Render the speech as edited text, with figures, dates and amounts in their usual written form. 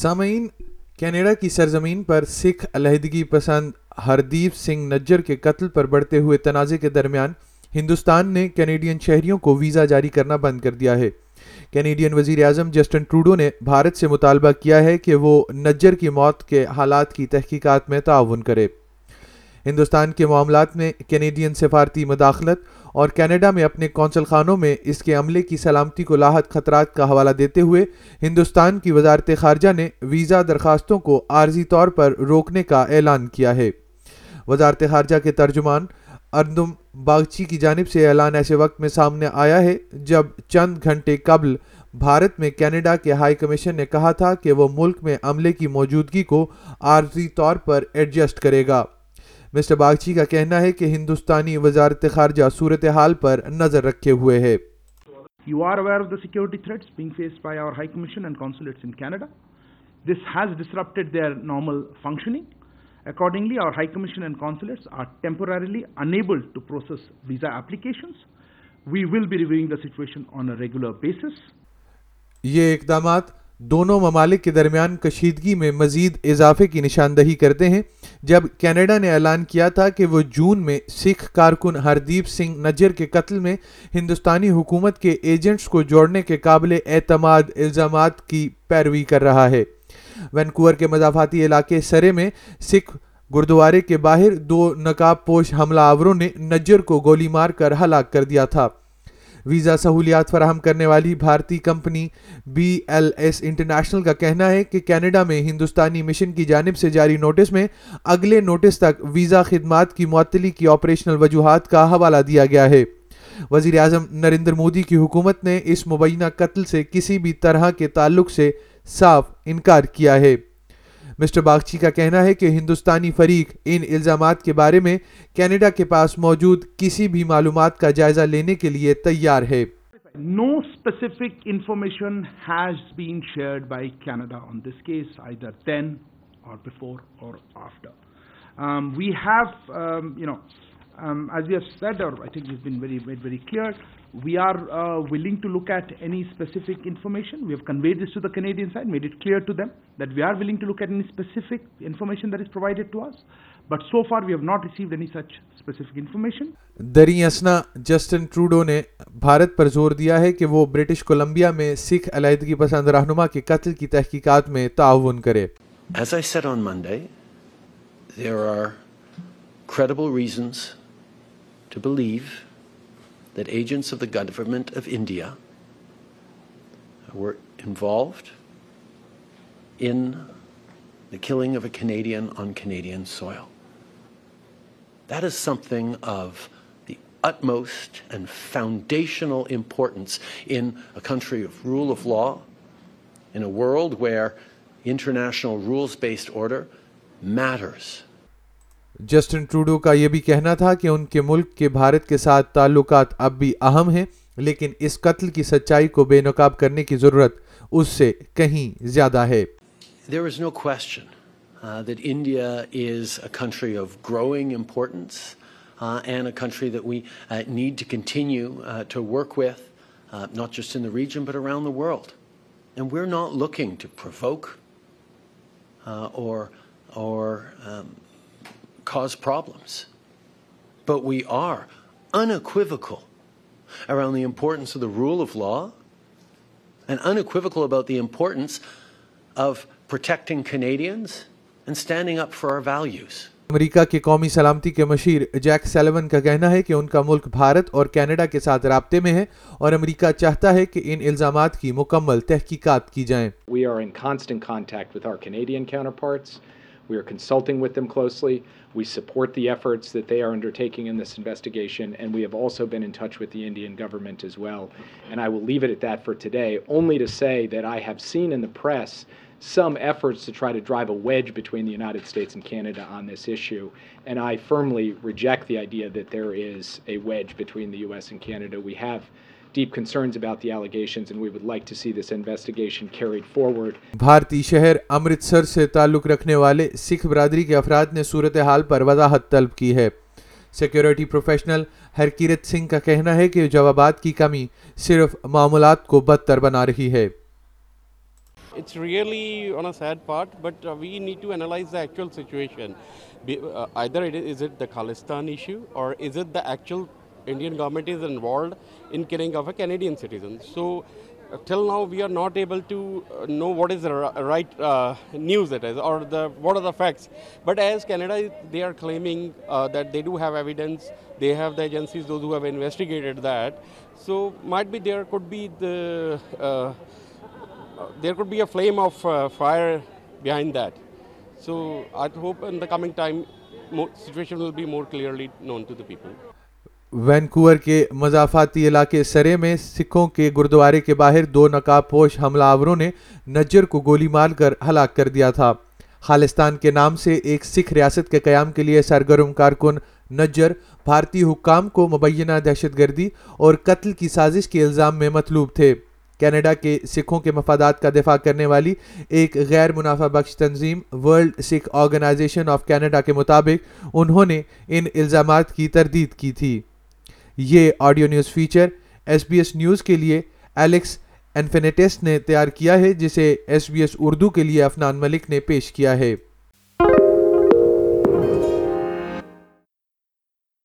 سامعین، کینیڈا کی سرزمین پر سکھ علیحدگی پسند ہردیپ سنگھ نجر کے قتل پر بڑھتے ہوئے تنازع کے درمیان ہندوستان نے کینیڈین شہریوں کو ویزا جاری کرنا بند کر دیا ہے۔ کینیڈین وزیر اعظم جسٹن ٹروڈو نے بھارت سے مطالبہ کیا ہے کہ وہ نجر کی موت کے حالات کی تحقیقات میں تعاون کرے۔ ہندوستان کے معاملات میں کینیڈین سفارتی مداخلت اور کینیڈا میں اپنے کونسل خانوں میں اس کے عملے کی سلامتی کو لاحق خطرات کا حوالہ دیتے ہوئے ہندوستان کی وزارت خارجہ نے ویزا درخواستوں کو عارضی طور پر روکنے کا اعلان کیا ہے۔ وزارت خارجہ کے ترجمان اریندم باگچی کی جانب سے اعلان ایسے وقت میں سامنے آیا ہے جب چند گھنٹے قبل بھارت میں کینیڈا کے ہائی کمیشن نے کہا تھا کہ وہ ملک میں عملے کی موجودگی کو عارضی طور پر ایڈجسٹ کرے گا۔ مسٹر باگچی کا کہنا ہے کہ ہندوستانی وزارت خارجہ صورتحال پر نظر رکھے ہوئے ہے۔ You are aware of the security threats being faced by our High Commission and consulates in Canada. This has disrupted their normal functioning. Accordingly, our High Commission and consulates are temporarily unable to process visa applications. We will be reviewing the situation on a regular basis. یہ اقدامات دونوں ممالک کے درمیان کشیدگی میں مزید اضافے کی نشاندہی کرتے ہیں، جب کینیڈا نے اعلان کیا تھا کہ وہ جون میں سکھ کارکن ہردیپ سنگھ نجر کے قتل میں ہندوستانی حکومت کے ایجنٹس کو جوڑنے کے قابل اعتماد الزامات کی پیروی کر رہا ہے۔ وینکوور کے مضافاتی علاقے سرے میں سکھ گردوارے کے باہر دو نقاب پوش حملہ آوروں نے نجر کو گولی مار کر ہلاک کر دیا تھا۔ ویزا سہولیات فراہم کرنے والی بھارتی company B L S international کا کہنا ہے کہ کینیڈا میں ہندوستانی مشن کی جانب سے جاری نوٹس میں اگلے نوٹس تک ویزا خدمات کی معطلی کی آپریشنل وجوہات کا حوالہ دیا گیا ہے۔ وزیر اعظم نریندر مودی کی حکومت نے اس مبینہ قتل سے کسی بھی طرح کے تعلق سے صاف انکار کیا ہے۔ مسٹر باگچی کا کہنا ہے کہ ہندوستانی فریق ان الزامات کے بارے میں کینیڈا کے پاس موجود کسی بھی معلومات کا جائزہ لینے کے لیے تیار ہے۔ No specific information has been shared by Canada on this case either then or before or after. We have, as we have said, or I think we've been very clear, we are willing to look at any specific information. We have conveyed this to the Canadian side, made it clear to them that we are willing to look at any specific information that is provided to us, but so far we have not received any such specific information. دریں اثنا Justin Trudeau نے بھارت پر زور دیا ہے کہ وہ British Columbia میں سکھ علیحدگی پسند رہنما کے قتل کی تحقیقات میں تعاون کرے۔ As I said on Monday, there are credible reasons to believe that agents of the government of India were involved in the killing of a Canadian on Canadian soil. That is something of the utmost and foundational importance in a country of rule of law, in a world where international rules-based order matters. Justin Trudeau کا یہ بھی کہنا تھا کہ ان کے ملک کے بھارت کے ساتھ تعلقات اب بھی اہم ہیں، لیکن اس قتل کی سچائی کو بے نقاب کرنے کی ضرورت اس سے کہیں زیادہ ہے۔ There is no question that India is a country of growing importance and a country that we need to continue to work with, not just in the region but around the world. And we're not looking to provoke or cause problems, but we are unequivocal around the importance of the rule of law and unequivocal about the importance of protecting Canadians and standing up for our values. امریکہ کے قومی سلامتی کے مشیر Jack سلیون کا کہنا ہے کہ ان کا ملک بھارت اور کینیڈا کے ساتھ رابطے میں ہے اور امریکہ چاہتا ہے کہ ان الزامات کی مکمل تحقیقات کی جائیں۔ We are in constant contact with our Canadian counterparts. We are consulting with them closely. We support the efforts that they are undertaking in this investigation, and we have also been in touch with the Indian government as well. And I will leave it at that for today, only to say that I have seen in the press some efforts to try to drive a wedge between the United States and Canada on this issue, and I firmly reject the idea that there is a wedge between the U.S. and Canada. We have deep concerns about the allegations and we would like to see this investigation carried forward. بھارتی شہر امرتسر سے تعلق رکھنے والے سکھ برادری کے افراد نے صورتحال پر وضاحت طلب کی ہے۔ سیکیورٹی پروفیشنل ہرکیرت سنگھ کا کہنا ہے کہ جوابات کی کمی صرف معاملات کو بدتر بنا رہی ہے۔ it's really on a sad part, but we need to analyze the actual situation. Either is it the Khalistan issue, or is it the actual Indian government is involved in killing of a Canadian citizen. So till now we are not able to know what is the right news it is, or what are the facts. But as Canada, they are claiming that they do have evidence, they have the agencies, those who have investigated that. So might be there could be a flame of fire behind that. So I hope in the coming time situation will be more clearly known to the people. Vancouver کے مضافاتی علاقے سرے میں سکھوں کے گردوارے کے باہر 2 نقاب پوش حملہ آوروں نے نجر کو گولی مار کر ہلاک کر دیا تھا۔ خالستان کے نام سے ایک سکھ ریاست کے قیام کے لیے سرگرم کارکن نجر بھارتی حکام کو مبینہ دہشت گردی اور قتل کی سازش کے الزام میں مطلوب تھے۔ کینیڈا کے سکھوں کے مفادات کا دفاع کرنے والی ایک غیر منافع بخش تنظیم world Sikh organization of Canada کے مطابق انہوں نے ان الزامات کی تردید کی تھی۔ یہ audio news feature S B S news کے لیے ایلیکس انفینیٹس نے تیار کیا ہے، جسے ایس بی ایس اردو کے لیے افنان ملک نے پیش کیا ہے۔